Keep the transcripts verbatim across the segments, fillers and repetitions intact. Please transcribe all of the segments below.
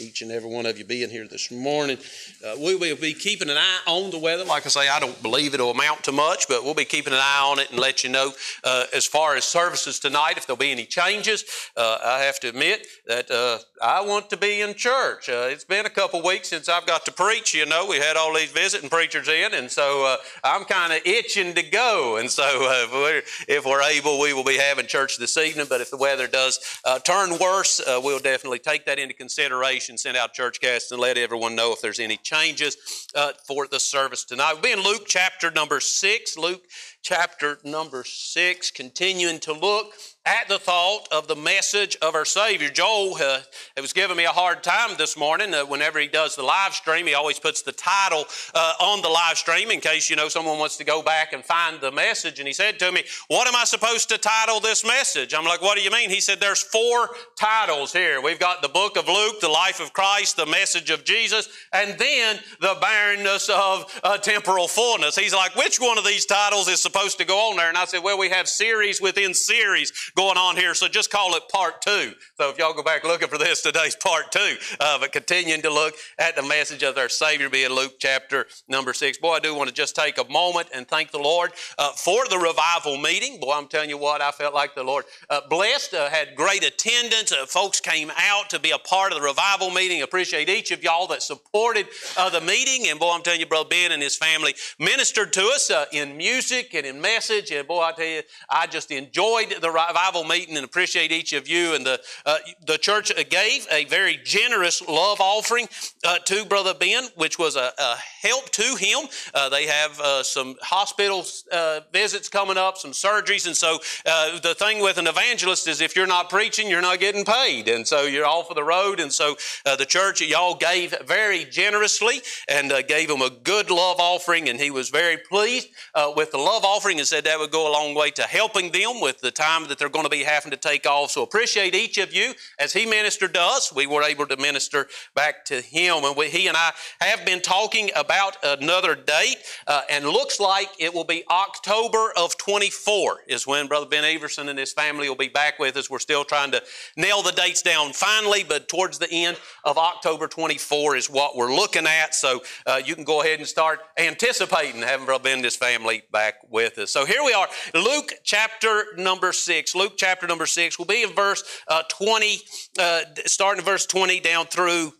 each and every one of you being here this morning. Uh, we will be keeping an eye on the weather. Like I say, I don't believe it will amount to much, but we'll be keeping an eye on it and let you know uh, as far as services tonight, if there'll be any changes. Uh, I have to admit that uh, I want to be in church. Uh, it's been a couple weeks since I've got to preach, you know. We had all these visiting preachers in, and so uh, I'm kind of itching to go. And so uh, if, we're, if we're able, we will be having church this evening, but if the weather does uh, turn worse, uh, we'll definitely take that into consideration. Send out church casts and let everyone know if there's any changes uh, for the service tonight. We'll be in Luke chapter number six. Luke chapter number six, continuing to look at the thought of the message of our Savior. Joel uh, was giving me a hard time this morning. Uh, whenever he does the live stream, he always puts the title uh, on the live stream in case, you know, someone wants to go back and find the message. And he said to me, what am I supposed to title this message? I'm like, what do you mean? He said, there's four titles here. We've got the book of Luke, the life of Christ, the message of Jesus, and then the barrenness of uh, temporal fullness. He's like, which one of these titles is supposed to go on there? And I said, well, we have series within series going on here, so just call it part two. So if y'all go back looking for this, today's part two. Uh, but continuing to look at the message of our Savior being Luke chapter number six. Boy, I do want to just take a moment and thank the Lord uh, for the revival meeting. Boy, I'm telling you what, I felt like the Lord uh, blessed, uh, had great attendance. Uh, folks came out to be a part of the revival meeting. Appreciate each of y'all that supported uh, the meeting. And boy, I'm telling you, Brother Ben and his family ministered to us uh, in music and in message. And boy, I tell you, I just enjoyed the revival meeting and appreciate each of you. And the uh, the church gave a very generous love offering uh, to Brother Ben, which was a, a help to him. Uh, they have uh, some hospital uh, visits coming up, some surgeries, and so uh, the thing with an evangelist is if you're not preaching, you're not getting paid, and so you're off of the road. And so uh, the church, y'all gave very generously and uh, gave him a good love offering, and he was very pleased uh, with the love offering and said that would go a long way to helping them with the time that they're going to be having to take off. So appreciate each of you. As he ministered to us, we were able to minister back to him. And we, he and I have been talking about another date, uh, and looks like it will be October of twenty-four is when Brother Ben Everson and his family will be back with us. We're still trying to nail the dates down finally, but towards the end of October twenty-four is what we're looking at. So uh, you can go ahead and start anticipating having Brother Ben and his family back with us. So here we are, Luke chapter number six. Luke Luke chapter number six. We'll be in verse uh, twenty, uh, starting in verse twenty down through,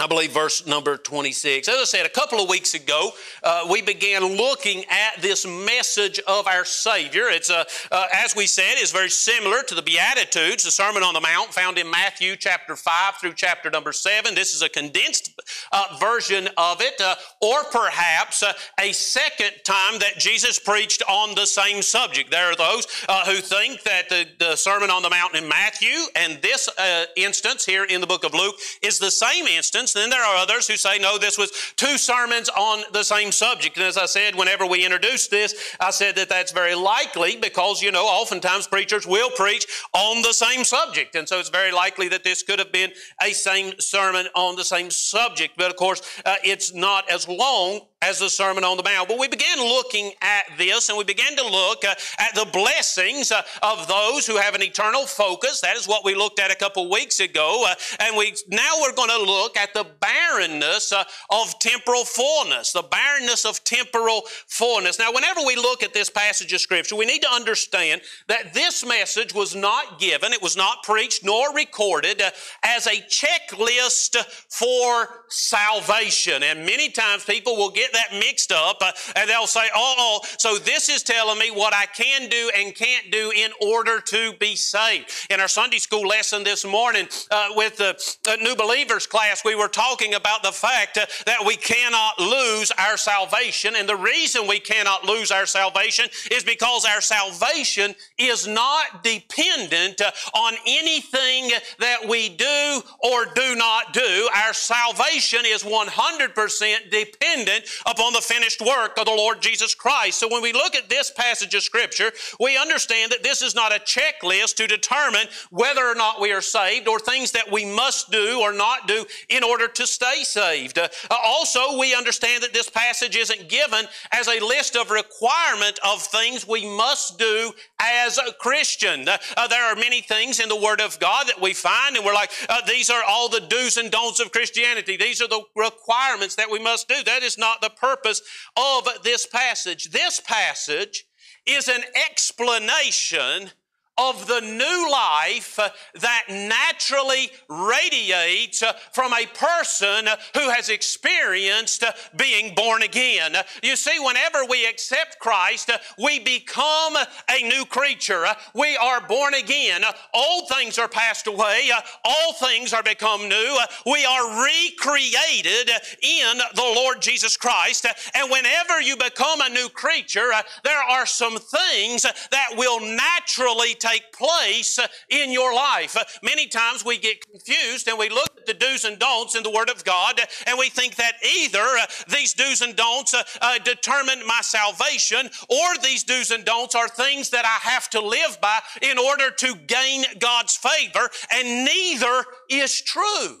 I believe, verse number twenty-six. As I said, a couple of weeks ago, uh, we began looking at this message of our Savior. It's, uh, uh, as we said, is very similar to the Beatitudes, the Sermon on the Mount, found in Matthew chapter five through chapter number seven. This is a condensed uh, version of it, uh, or perhaps uh, a second time that Jesus preached on the same subject. There are those uh, who think that the, the Sermon on the Mount in Matthew and this uh, instance here in the book of Luke is the same instance. Then there are others who say, no, this was two sermons on the same subject. And as I said, whenever we introduced this, I said that that's very likely because, you know, oftentimes preachers will preach on the same subject. And so it's very likely that this could have been a same sermon on the same subject. But of course, uh, it's not as long as the Sermon on the Mount. But we began looking at this, and we began to look uh, at the blessings uh, of those who have an eternal focus. That is what we looked at a couple weeks ago. Uh, and we now we're going to look at the barrenness uh, of temporal fullness, the barrenness of temporal fullness. Now, whenever we look at this passage of Scripture, we need to understand that this message was not given, it was not preached nor recorded uh, as a checklist for salvation. And many times people will get that mixed up uh, and they'll say, oh, oh, so this is telling me what I can do and can't do in order to be saved. In our Sunday school lesson this morning uh, with the uh, new believers class, we were talking about the fact uh, that we cannot lose our salvation, and the reason we cannot lose our salvation is because our salvation is not dependent uh, on anything that we do or do not do. Our salvation is one hundred percent dependent upon the finished work of the Lord Jesus Christ. So when we look at this passage of Scripture, we understand that this is not a checklist to determine whether or not we are saved or things that we must do or not do in order order to stay saved. Uh, also, we understand that this passage isn't given as a list of requirement of things we must do as a Christian. Uh, uh, there are many things in the Word of God that we find and we're like, uh, these are all the do's and don'ts of Christianity. These are the requirements that we must do. That is not the purpose of this passage. This passage is an explanation of the new life that naturally radiates from a person who has experienced being born again. You see, whenever we accept Christ, we become a new creature. We are born again. Old things are passed away. All things are become new. We are recreated in the Lord Jesus Christ. And whenever you become a new creature, there are some things that will naturally take take place in your life. Many times we get confused and we look at the do's and don'ts in the Word of God and we think that either uh, these do's and don'ts uh, uh, determine my salvation, or these do's and don'ts are things that I have to live by in order to gain God's favor, and neither is true.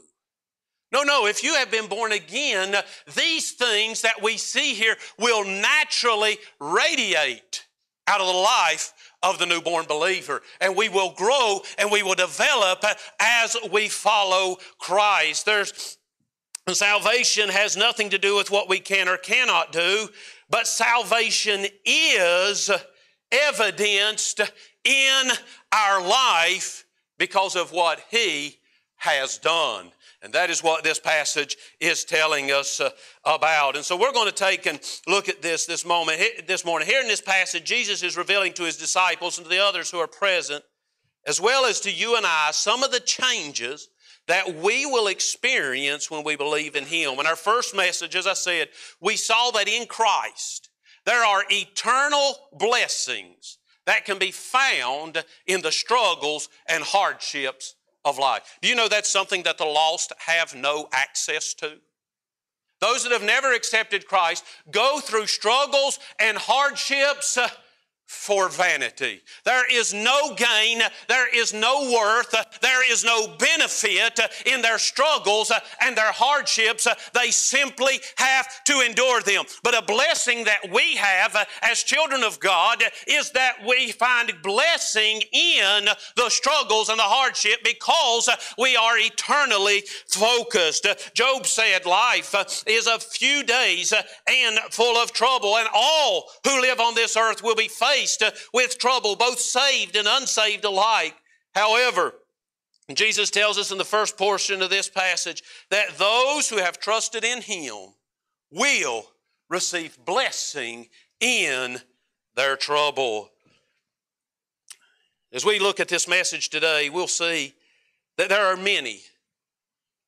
No, no, if you have been born again, these things that we see here will naturally radiate out of the life of the newborn believer. And we will grow and we will develop as we follow Christ. There's, salvation has nothing to do with what we can or cannot do, but salvation is evidenced in our life because of what He has done. And that is what this passage is telling us uh, about. And so we're going to take and look at this this moment, this morning. Here in this passage, Jesus is revealing to His disciples and to the others who are present, as well as to you and I, some of the changes that we will experience when we believe in Him. In our first message, as I said, we saw that in Christ there are eternal blessings that can be found in the struggles and hardships of life. Do you know that's something that the lost have no access to? Those that have never accepted Christ go through struggles and hardships uh, for vanity. There is no gain, there is no worth, uh, there is no benefit uh, in their struggles uh, and their hardships. Uh, they simply have to endure them. But a blessing that we have uh, as children of God uh, is that we find blessing in the struggles and the hardship because uh, we are eternally focused. Uh, Job said, life uh, is of few days uh, and full of trouble, and all who live on this earth will be faced with trouble, both saved and unsaved alike. However, Jesus tells us in the first portion of this passage that those who have trusted in Him will receive blessing in their trouble. As we look at this message today, we'll see that there are many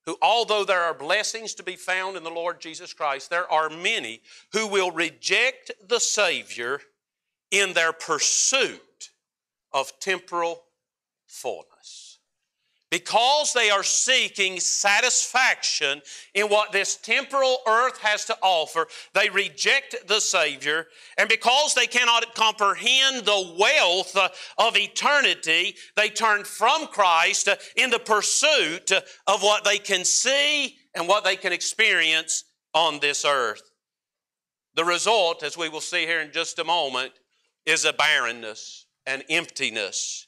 who, although there are blessings to be found in the Lord Jesus Christ, there are many who will reject the Savior in their pursuit of temporal fullness, because they are seeking satisfaction in what this temporal earth has to offer. They reject the Savior, and because they cannot comprehend the wealth of eternity, they turn from Christ in the pursuit of what they can see and what they can experience on this earth. The result, as we will see here in just a moment, is a barrenness and emptiness,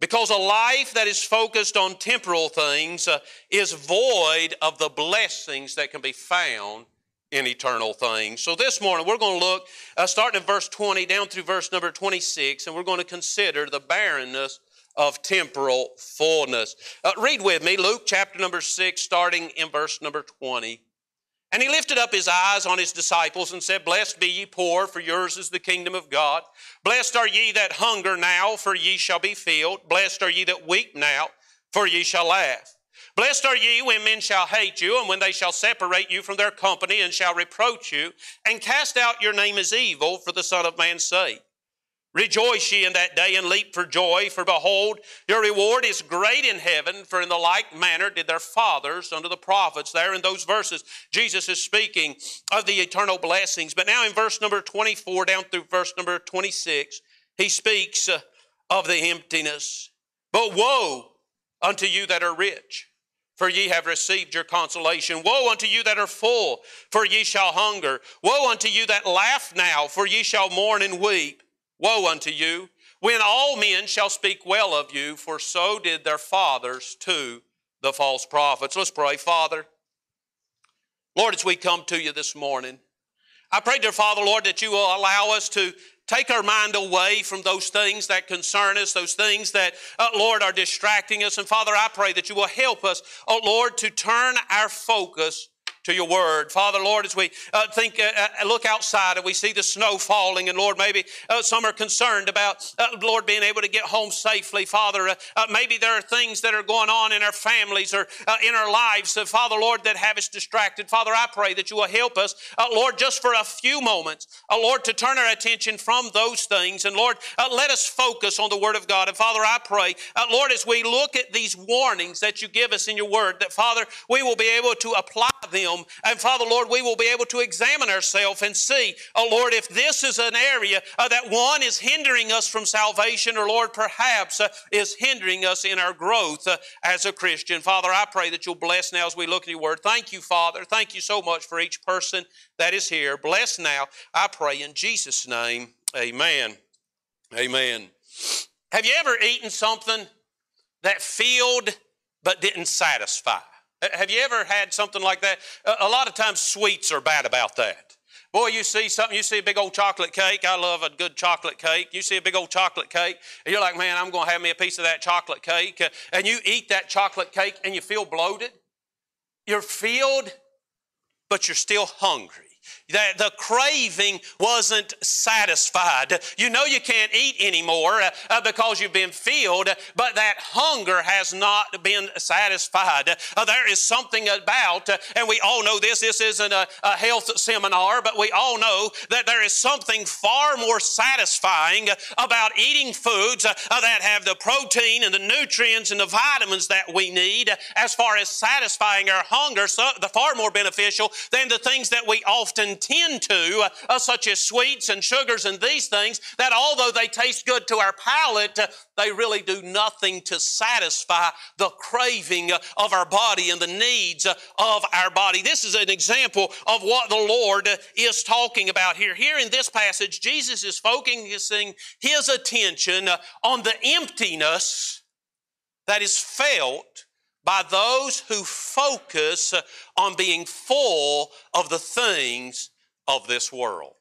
because a life that is focused on temporal things uh, is void of the blessings that can be found in eternal things. So this morning we're going to look, uh, starting in verse twenty down through verse number twenty-six, and we're going to consider the barrenness of temporal fullness. Uh, read with me Luke chapter number six, starting in verse number twenty. And He lifted up His eyes on His disciples and said, Blessed be ye poor, for yours is the kingdom of God. Blessed are ye that hunger now, for ye shall be filled. Blessed are ye that weep now, for ye shall laugh. Blessed are ye when men shall hate you, and when they shall separate you from their company, and shall reproach you, and cast out your name as evil for the Son of Man's sake. Rejoice ye in that day, and leap for joy, for behold, your reward is great in heaven, for in the like manner did their fathers unto the prophets. There in those verses, Jesus is speaking of the eternal blessings. But now in verse number twenty-four down through verse number twenty-six, He speaks uh, of the emptiness. But woe unto you that are rich, for ye have received your consolation. Woe unto you that are full, for ye shall hunger. Woe unto you that laugh now, for ye shall mourn and weep. Woe unto you, when all men shall speak well of you, for so did their fathers to the false prophets. Let's pray. Father, Lord, as we come to you this morning, I pray, dear Father, Lord, that you will allow us to take our mind away from those things that concern us, those things that, uh, Lord, are distracting us. And Father, I pray that you will help us, oh Lord, to turn our focus to your word. Father, Lord, as we uh, think, uh, look outside and we see the snow falling, and Lord, maybe uh, some are concerned about, uh, Lord, being able to get home safely. Father, uh, uh, maybe there are things that are going on in our families or uh, in our lives, uh, Father, Lord, that have us distracted. Father, I pray that you will help us, uh, Lord, just for a few moments, uh, Lord, to turn our attention from those things. And Lord, uh, let us focus on the Word of God. And Father, I pray, uh, Lord, as we look at these warnings that you give us in your Word, that Father, we will be able to apply them. And Father, Lord, we will be able to examine ourselves and see, oh Lord, if this is an area uh, that one is hindering us from salvation, or Lord, perhaps uh, is hindering us in our growth uh, as a Christian. Father, I pray that you'll bless now as we look at your word. Thank you, Father. Thank you so much for each person that is here. Bless now, I pray in Jesus' name. Amen. Amen. Have you ever eaten something that filled but didn't satisfy? Have you ever had something like that? A lot of times sweets are bad about that. Boy, you see something, you see a big old chocolate cake. I love a good chocolate cake. You see a big old chocolate cake, and you're like, man, I'm going to have me a piece of that chocolate cake. And you eat that chocolate cake, and you feel bloated. You're filled, but you're still hungry. That the craving wasn't satisfied. You know you can't eat anymore uh, because you've been filled, but that hunger has not been satisfied. Uh, there is something about, uh, and we all know this, this isn't a, a health seminar, but we all know that there is something far more satisfying about eating foods uh, that have the protein and the nutrients and the vitamins that we need as far as satisfying our hunger, so the far more beneficial than the things that we often often tend to, uh, such as sweets and sugars and these things, that although they taste good to our palate, uh, they really do nothing to satisfy the craving uh, of our body and the needs uh, of our body. This is an example of what the Lord uh, is talking about here. Here in this passage, Jesus is focusing his attention uh, on the emptiness that is felt by those who focus on being full of the things of this world.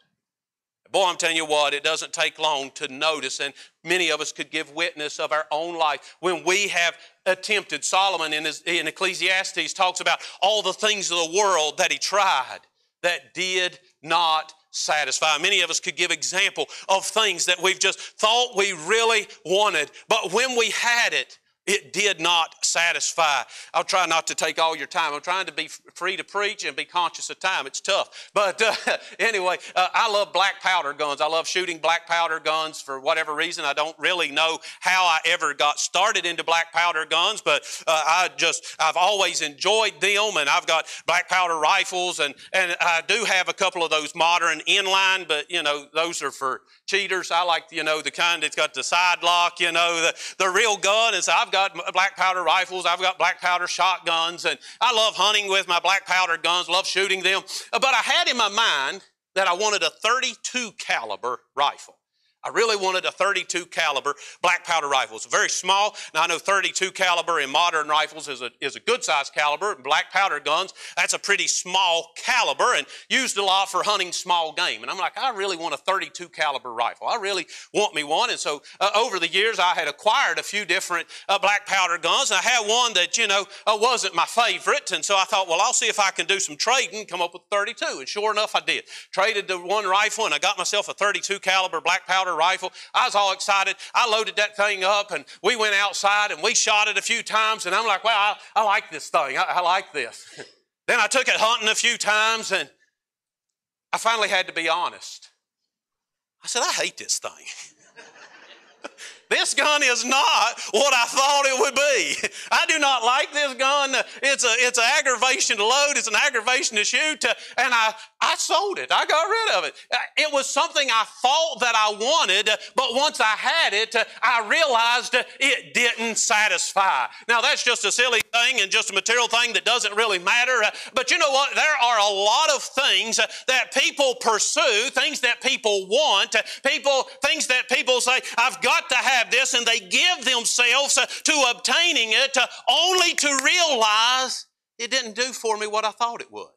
Boy, I'm telling you what, it doesn't take long to notice, and many of us could give witness of our own life when we have attempted. Solomon in, his, in Ecclesiastes talks about all the things of the world that he tried that did not satisfy. Many of us could give example of things that we've just thought we really wanted, but when we had it, it did not satisfy. I'll try not to take all your time. I'm trying to be free to preach and be conscious of time. It's tough. But uh, anyway, uh, I love black powder guns. I love shooting black powder guns for whatever reason. I don't really know how I ever got started into black powder guns, but uh, I just, I've always enjoyed them, and I've got black powder rifles, and, and I do have a couple of those modern inline, but, you know, those are for cheaters. I like, you know, the kind that's got the side lock, you know, the, the real gun is, I've got black powder rifles, I've got black powder shotguns, and I love hunting with my black powder guns, love shooting them. But I had in my mind that I wanted a thirty-two caliber rifle. I really wanted a thirty-two caliber black powder rifle. It's very small. Now I know thirty-two caliber in modern rifles is a, is a good size caliber. Black powder guns, that's a pretty small caliber and used a lot for hunting small game. And I'm like, I really want a thirty-two caliber rifle. I really want me one. And so uh, over the years I had acquired a few different uh, black powder guns. And I had one that, you know, uh, wasn't my favorite. And so I thought, well, I'll see if I can do some trading, come up with thirty-two. And sure enough, I did. Traded the one rifle and I got myself a thirty-two caliber black powder rifle. I was all excited. I loaded that thing up and we went outside and we shot it a few times and I'm like, well, I, I like this thing. I, I like this. Then I took it hunting a few times and I finally had to be honest. I said, I hate this thing. This gun is not what I thought it would be. I do not like this gun. It's a, it's an aggravation to load. It's an aggravation to shoot. And I, I sold it. I got rid of it. It was something I thought that I wanted, but once I had it, I realized it didn't satisfy. Now that's just a silly thing and just a material thing that doesn't really matter. But you know what? There are a lot of things that people pursue, things that people want, people, things that people say, I've got to have this, and they give themselves to obtaining it only to realize it didn't do for me what I thought it would.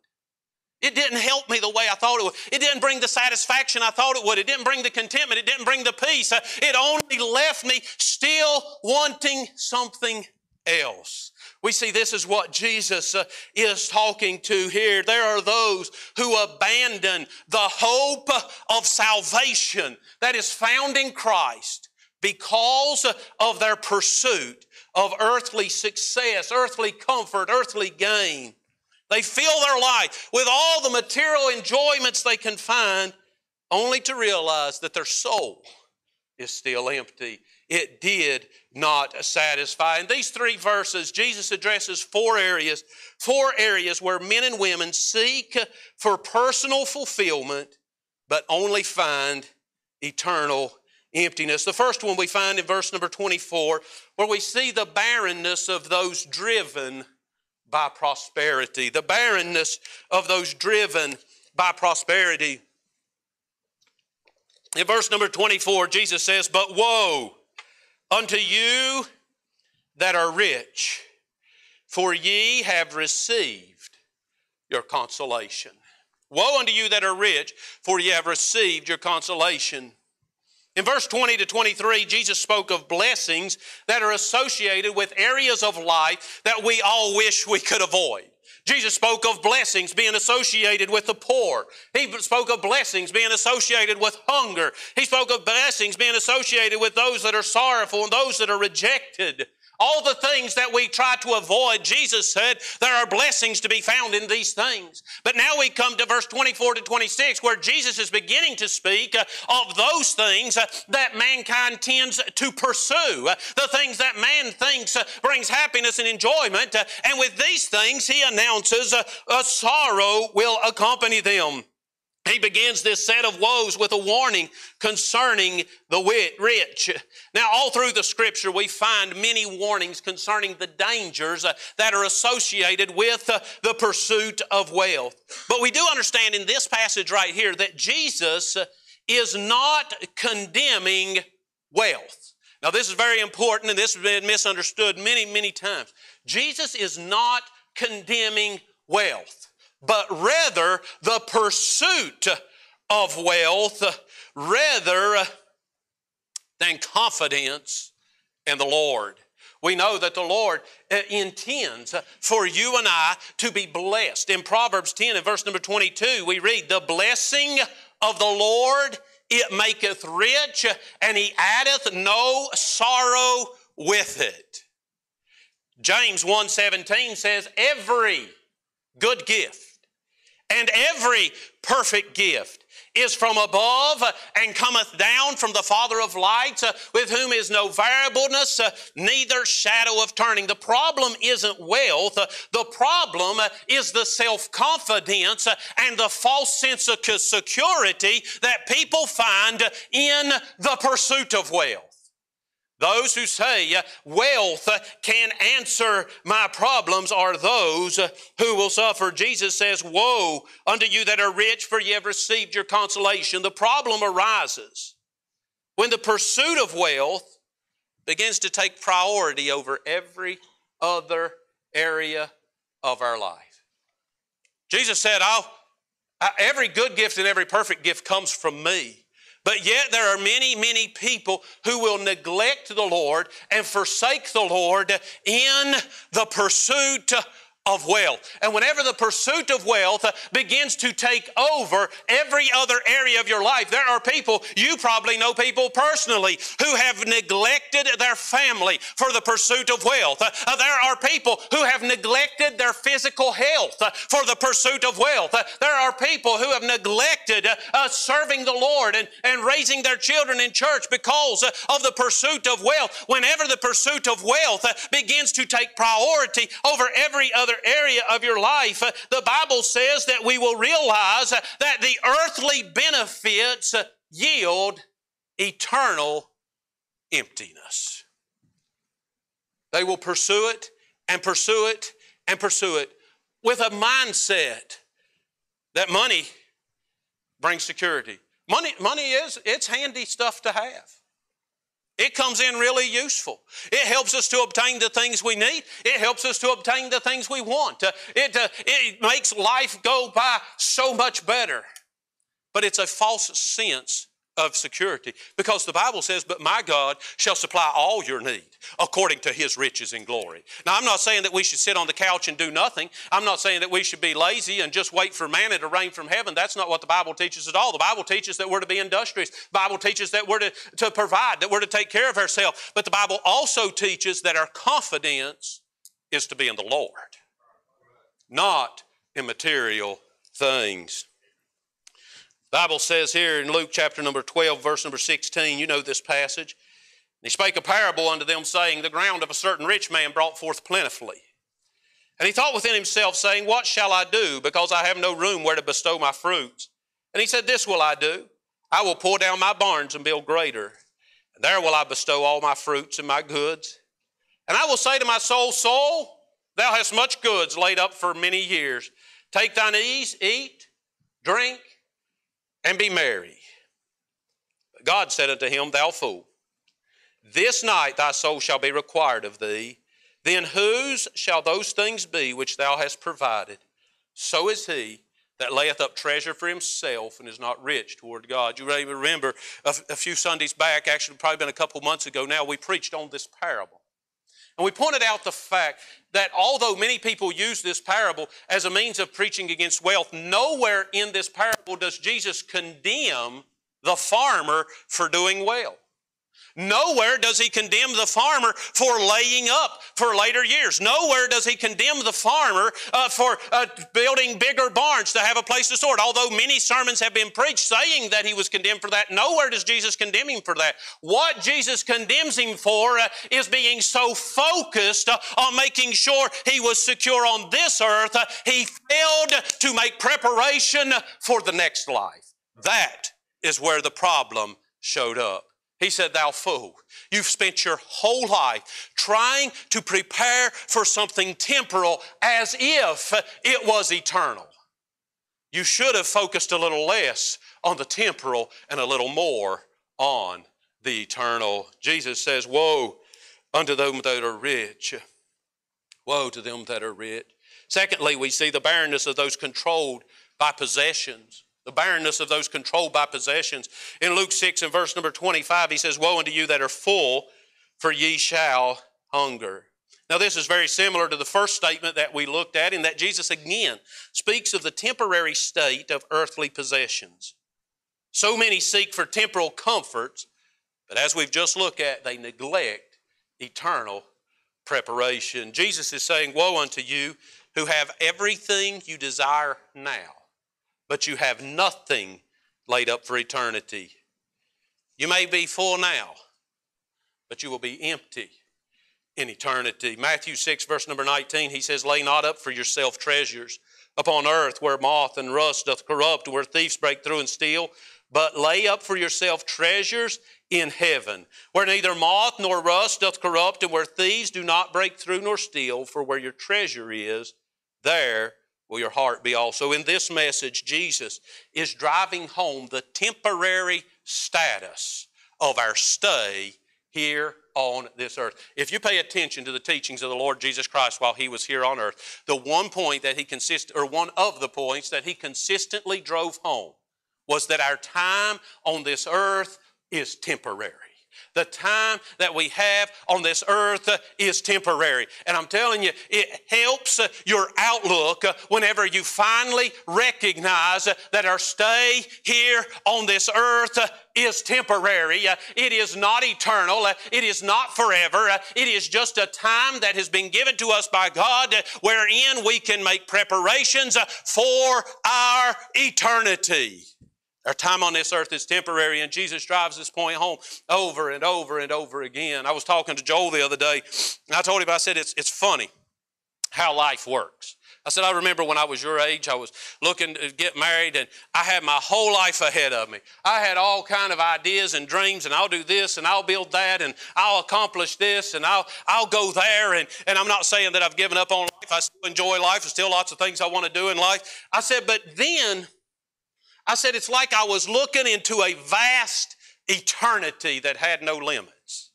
It didn't help me the way I thought it would. It didn't bring the satisfaction I thought it would. It didn't bring the contentment. It didn't bring the peace. It only left me still wanting something else. We see this is what Jesus uh, is talking to here. There are those who abandon the hope of salvation that is found in Christ because of their pursuit of earthly success, earthly comfort, earthly gain. They fill their life with all the material enjoyments they can find, only to realize that their soul is still empty. It did not satisfy. In these three verses, Jesus addresses four areas, four areas where men and women seek for personal fulfillment, but only find eternal emptiness. The first one we find in verse number twenty-four, where we see the barrenness of those driven by prosperity, the barrenness of those driven by prosperity. In verse number twenty-four, Jesus says, "But woe unto you that are rich, for ye have received your consolation." Woe unto you that are rich, for ye have received your consolation. In verse twenty to twenty-three, Jesus spoke of blessings that are associated with areas of life that we all wish we could avoid. Jesus spoke of blessings being associated with the poor. He spoke of blessings being associated with hunger. He spoke of blessings being associated with those that are sorrowful and those that are rejected. All the things that we try to avoid, Jesus said, there are blessings to be found in these things. But now we come to verse twenty-four to twenty-six, where Jesus is beginning to speak of those things that mankind tends to pursue, the things that man thinks brings happiness and enjoyment. And with these things, he announces a sorrow will accompany them. He begins this set of woes with a warning concerning the rich. Now, all through the Scripture, we find many warnings concerning the dangers uh, that are associated with uh, the pursuit of wealth. But we do understand in this passage right here that Jesus is not condemning wealth. Now, this is very important, and this has been misunderstood many, many times. Jesus is not condemning wealth, but rather the pursuit of wealth, rather than confidence in the Lord. We know that the Lord intends for you and I to be blessed. In Proverbs ten and verse number twenty-two, we read, "The blessing of the Lord, it maketh rich, and he addeth no sorrow with it." James one seventeen says, "Every good gift and every perfect gift is from above and cometh down from the Father of lights, uh, with whom is no variableness, uh, neither shadow of turning." The problem isn't wealth. Uh, the problem uh, is the self-confidence uh, and the false sense of security that people find in the pursuit of wealth. Those who say uh, wealth uh, can answer my problems are those uh, who will suffer. Jesus says, "Woe unto you that are rich, for ye have received your consolation." The problem arises when the pursuit of wealth begins to take priority over every other area of our life. Jesus said, I'll, I, every good gift and every perfect gift comes from me. But yet there are many, many people who will neglect the Lord and forsake the Lord in the pursuit of wealth. And whenever the pursuit of wealth begins to take over every other area of your life, there are people, you probably know people personally, who have neglected their family for the pursuit of wealth. Uh, there are people who have neglected their physical health uh, for the pursuit of wealth. Uh, there are people who have neglected uh, uh, serving the Lord and, and raising their children in church because uh, of the pursuit of wealth. Whenever the pursuit of wealth uh, begins to take priority over every other area of your life, the Bible says that we will realize that the earthly benefits yield eternal emptiness. They will pursue it and pursue it and pursue it with a mindset that money brings security. Money, money is, it's handy stuff to have. It comes in really useful. It helps us to obtain the things we need. It helps us to obtain the things we want. Uh, it, uh, it makes life go by so much better. But it's a false sense of security, because the Bible says, but my God shall supply all your need according to His riches in glory. Now, I'm not saying that we should sit on the couch and do nothing. I'm not saying that we should be lazy and just wait for manna to rain from heaven. That's not what the Bible teaches at all. The Bible teaches that we're to be industrious. The Bible teaches that we're to, to provide, that we're to take care of ourselves. But the Bible also teaches that our confidence is to be in the Lord, not in material things. The Bible says here in Luke chapter number twelve, verse number sixteen, you know this passage. And he spake a parable unto them, saying, the ground of a certain rich man brought forth plentifully. And he thought within himself, saying, what shall I do? Because I have no room where to bestow my fruits. And he said, this will I do. I will pull down my barns and build greater. And there will I bestow all my fruits and my goods. And I will say to my soul, soul, thou hast much goods laid up for many years. Take thine ease, eat, drink, and be merry. But God said unto him, thou fool, this night thy soul shall be required of thee. Then whose shall those things be which thou hast provided? So is he that layeth up treasure for himself and is not rich toward God. You may remember a, a few Sundays back, actually probably been a couple months ago now, we preached on this parable. And we pointed out the fact that although many people use this parable as a means of preaching against wealth, nowhere in this parable does Jesus condemn the farmer for doing well. Nowhere does He condemn the farmer for laying up for later years. Nowhere does He condemn the farmer uh, for uh, building bigger barns to have a place to store it. Although many sermons have been preached saying that He was condemned for that, nowhere does Jesus condemn him for that. What Jesus condemns him for uh, is being so focused uh, on making sure he was secure on this earth, uh, he failed to make preparation for the next life. That is where the problem showed up. He said, thou fool, you've spent your whole life trying to prepare for something temporal as if it was eternal. You should have focused a little less on the temporal and a little more on the eternal. Jesus says, woe unto them that are rich. Woe to them that are rich. Secondly, we see the barrenness of those controlled by possessions. The barrenness of those controlled by possessions. In Luke six and verse number twenty-five, He says, woe unto you that are full, for ye shall hunger. Now this is very similar to the first statement that we looked at, in that Jesus again speaks of the temporary state of earthly possessions. So many seek for temporal comforts, but as we've just looked at, they neglect eternal preparation. Jesus is saying, woe unto you who have everything you desire now, but you have nothing laid up for eternity. You may be full now, but you will be empty in eternity. Matthew six, verse number nineteen, He says, lay not up for yourself treasures upon earth, where moth and rust doth corrupt, where thieves break through and steal, but lay up for yourself treasures in heaven, where neither moth nor rust doth corrupt, and where thieves do not break through nor steal, for where your treasure is, there will your heart be also. In this message, Jesus is driving home the temporary status of our stay here on this earth. If you pay attention to the teachings of the Lord Jesus Christ while He was here on earth, the one point that He consist, or one of the points that He consistently drove home, was that our time on this earth is temporary. The time that we have on this earth is temporary. And I'm telling you, it helps your outlook whenever you finally recognize that our stay here on this earth is temporary. It is not eternal. It is not forever. It is just a time that has been given to us by God wherein we can make preparations for our eternity. Our time on this earth is temporary, and Jesus drives this point home over and over and over again. I was talking to Joel the other day, and I told him, I said, it's, it's funny how life works. I said, I remember when I was your age, I was looking to get married, and I had my whole life ahead of me. I had all kind of ideas and dreams, and I'll do this, and I'll build that, and I'll accomplish this, and I'll, I'll go there. And, and I'm not saying that I've given up on life. I still enjoy life. There's still lots of things I want to do in life. I said, but then, I said, it's like I was looking into a vast eternity that had no limits.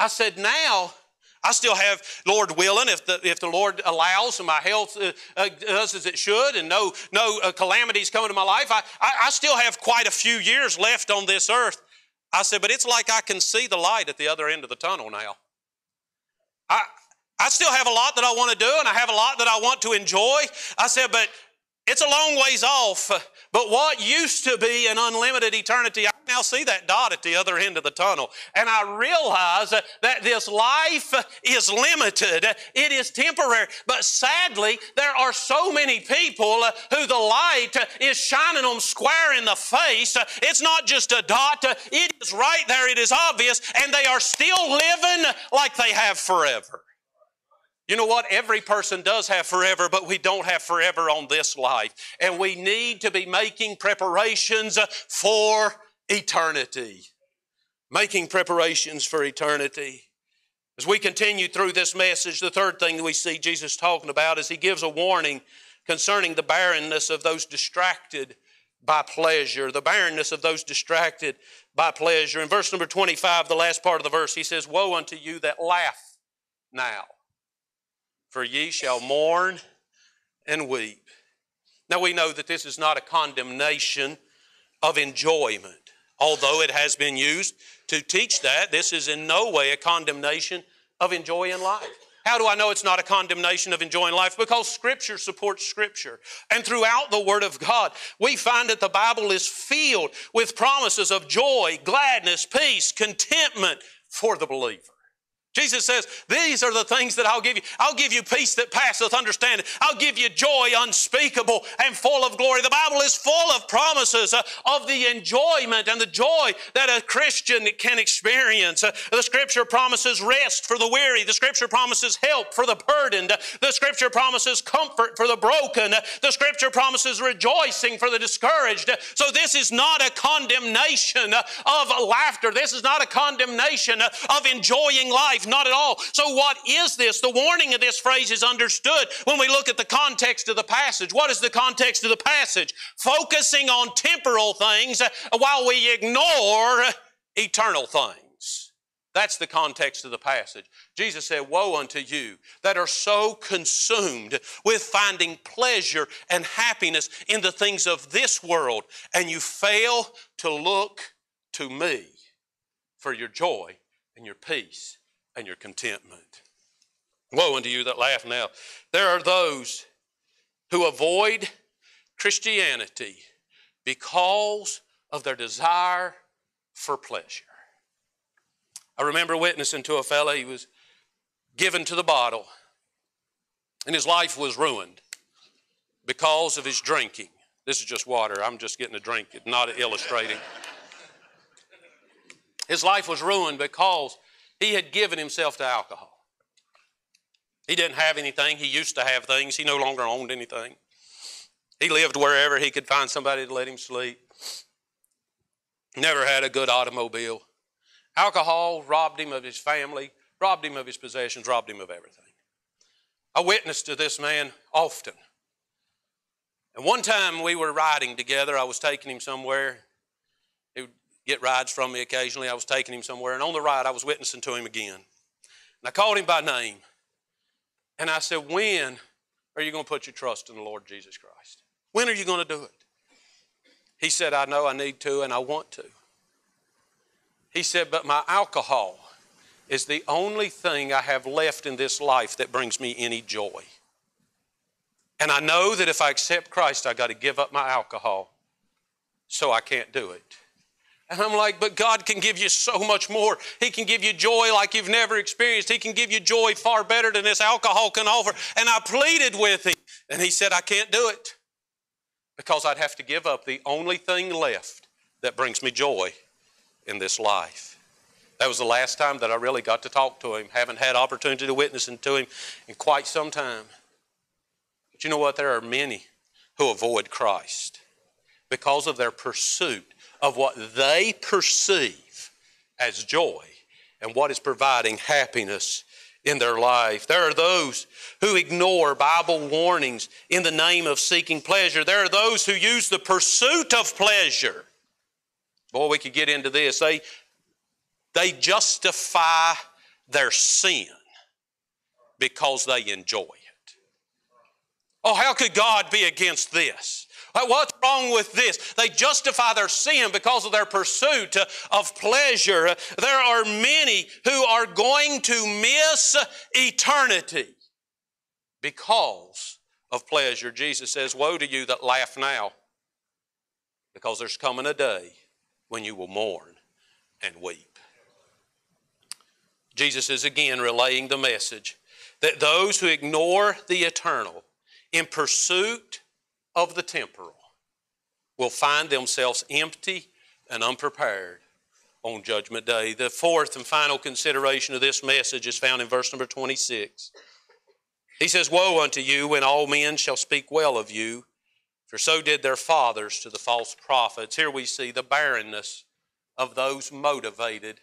I said, now, I still have, Lord willing, if the, if the Lord allows and my health uh, uh, does as it should and no, no uh, calamities come into my life, I, I, I still have quite a few years left on this earth. I said, but it's like I can see the light at the other end of the tunnel now. I, I still have a lot that I want to do, and I have a lot that I want to enjoy. I said, but it's a long ways off. But what used to be an unlimited eternity, I now see that dot at the other end of the tunnel. And I realize that this life is limited. It is temporary. But sadly, there are so many people who the light is shining them square in the face. It's not just a dot. It is right there. It is obvious. And they are still living like they have forever. You know what? Every person does have forever, but we don't have forever on this life. And we need to be making preparations for eternity. Making preparations for eternity. As we continue through this message, the third thing that we see Jesus talking about is He gives a warning concerning the barrenness of those distracted by pleasure. The barrenness of those distracted by pleasure. In verse number twenty-five, the last part of the verse, He says, "Woe unto you that laugh now, for ye shall mourn and weep." Now we know that this is not a condemnation of enjoyment. Although it has been used to teach that, this is in no way a condemnation of enjoying life. How do I know it's not a condemnation of enjoying life? Because Scripture supports Scripture. And throughout the Word of God, we find that the Bible is filled with promises of joy, gladness, peace, contentment for the believer. Jesus says, these are the things that I'll give you. I'll give you peace that passeth understanding. I'll give you joy unspeakable and full of glory. The Bible is full of promises uh, of the enjoyment and the joy that a Christian can experience. Uh, the Scripture promises rest for the weary. The Scripture promises help for the burdened. Uh, the Scripture promises comfort for the broken. Uh, the Scripture promises rejoicing for the discouraged. Uh, so this is not a condemnation uh, of laughter. This is not a condemnation uh, of enjoying life. Not at all. So what is this? The warning of this phrase is understood when we look at the context of the passage. What is the context of the passage? Focusing on temporal things while we ignore eternal things. That's the context of the passage. Jesus said, "Woe unto you that are so consumed with finding pleasure and happiness in the things of this world, and you fail to look to me for your joy and your peace and your contentment." Woe unto you that laugh now. There are those who avoid Christianity because of their desire for pleasure. I remember witnessing to a fellow. He was given to the bottle, and his life was ruined because of his drinking. This is just water. I'm just getting a drink, not illustrating. His life was ruined because he had given himself to alcohol. He didn't have anything. He used to have things. He no longer owned anything. He lived wherever he could find somebody to let him sleep. Never had a good automobile. Alcohol robbed him of his family, robbed him of his possessions, robbed him of everything. I witnessed to this man often. And one time we were riding together. I was taking him somewhere. Get rides from me occasionally. I was taking him somewhere, and on the ride I was witnessing to him again. And I called him by name, and I said, "When are you going to put your trust in the Lord Jesus Christ? When are you going to do it?" He said, "I know I need to, and I want to." He said, "But my alcohol is the only thing I have left in this life that brings me any joy. And I know that if I accept Christ, I got to give up my alcohol, so I can't do it." And I'm like, but God can give you so much more. He can give you joy like you've never experienced. He can give you joy far better than this alcohol can offer. And I pleaded with him, and he said, "I can't do it because I'd have to give up the only thing left that brings me joy in this life." That was the last time that I really got to talk to him. Haven't had opportunity to witness to him in quite some time. But you know what? There are many who avoid Christ because of their pursuit of what they perceive as joy and what is providing happiness in their life. There are those who ignore Bible warnings in the name of seeking pleasure. There are those who use the pursuit of pleasure. Boy, we could get into this. They, they justify their sin because they enjoy it. Oh, how could God be against this? What's wrong with this? They justify their sin because of their pursuit of pleasure. There are many who are going to miss eternity because of pleasure. Jesus says, woe to you that laugh now, because there's coming a day when you will mourn and weep. Jesus is again relaying the message that those who ignore the eternal in pursuit of the temporal will find themselves empty and unprepared on Judgment Day. The fourth and final consideration of this message is found in verse number twenty-six. He says, woe unto you when all men shall speak well of you, for so did their fathers to the false prophets. Here we see the barrenness of those motivated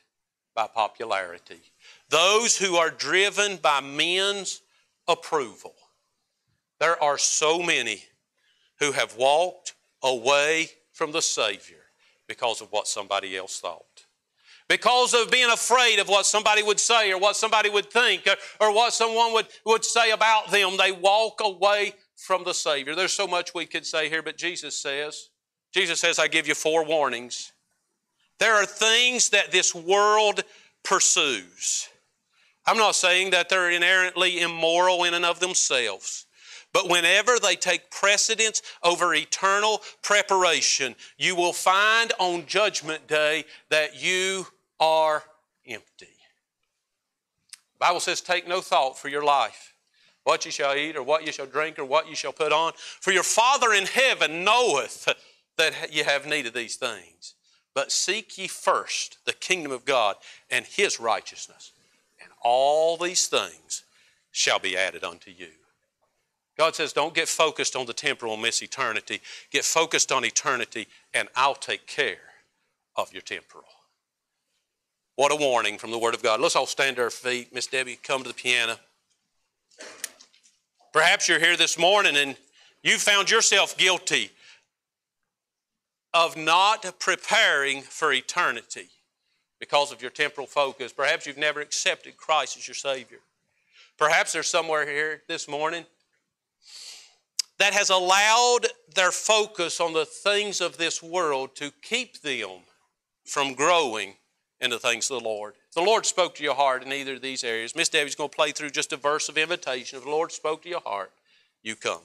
by popularity, those who are driven by men's approval. There are so many who have walked away from the Savior because of what somebody else thought, because of being afraid of what somebody would say or what somebody would think or, or what someone would, would say about them. They walk away from the Savior. There's so much we could say here, but Jesus says, Jesus says, I give you four warnings. There are things that this world pursues. I'm not saying that they're inherently immoral in and of themselves, but whenever they take precedence over eternal preparation, you will find on Judgment Day that you are empty. The Bible says, take no thought for your life, what you shall eat or what you shall drink or what you shall put on. For your Father in heaven knoweth that you have need of these things. But seek ye first the kingdom of God and His righteousness, and all these things shall be added unto you. God says, don't get focused on the temporal and miss eternity. Get focused on eternity, and I'll take care of your temporal. What a warning from the Word of God. Let's all stand to our feet. Miss Debbie, come to the piano. Perhaps you're here this morning and you found yourself guilty of not preparing for eternity because of your temporal focus. Perhaps you've never accepted Christ as your Savior. Perhaps there's somewhere here this morning that has allowed their focus on the things of this world to keep them from growing into things of the Lord. The Lord spoke to your heart in either of these areas. Miss Debbie's going to play through just a verse of invitation. If the Lord spoke to your heart, you come.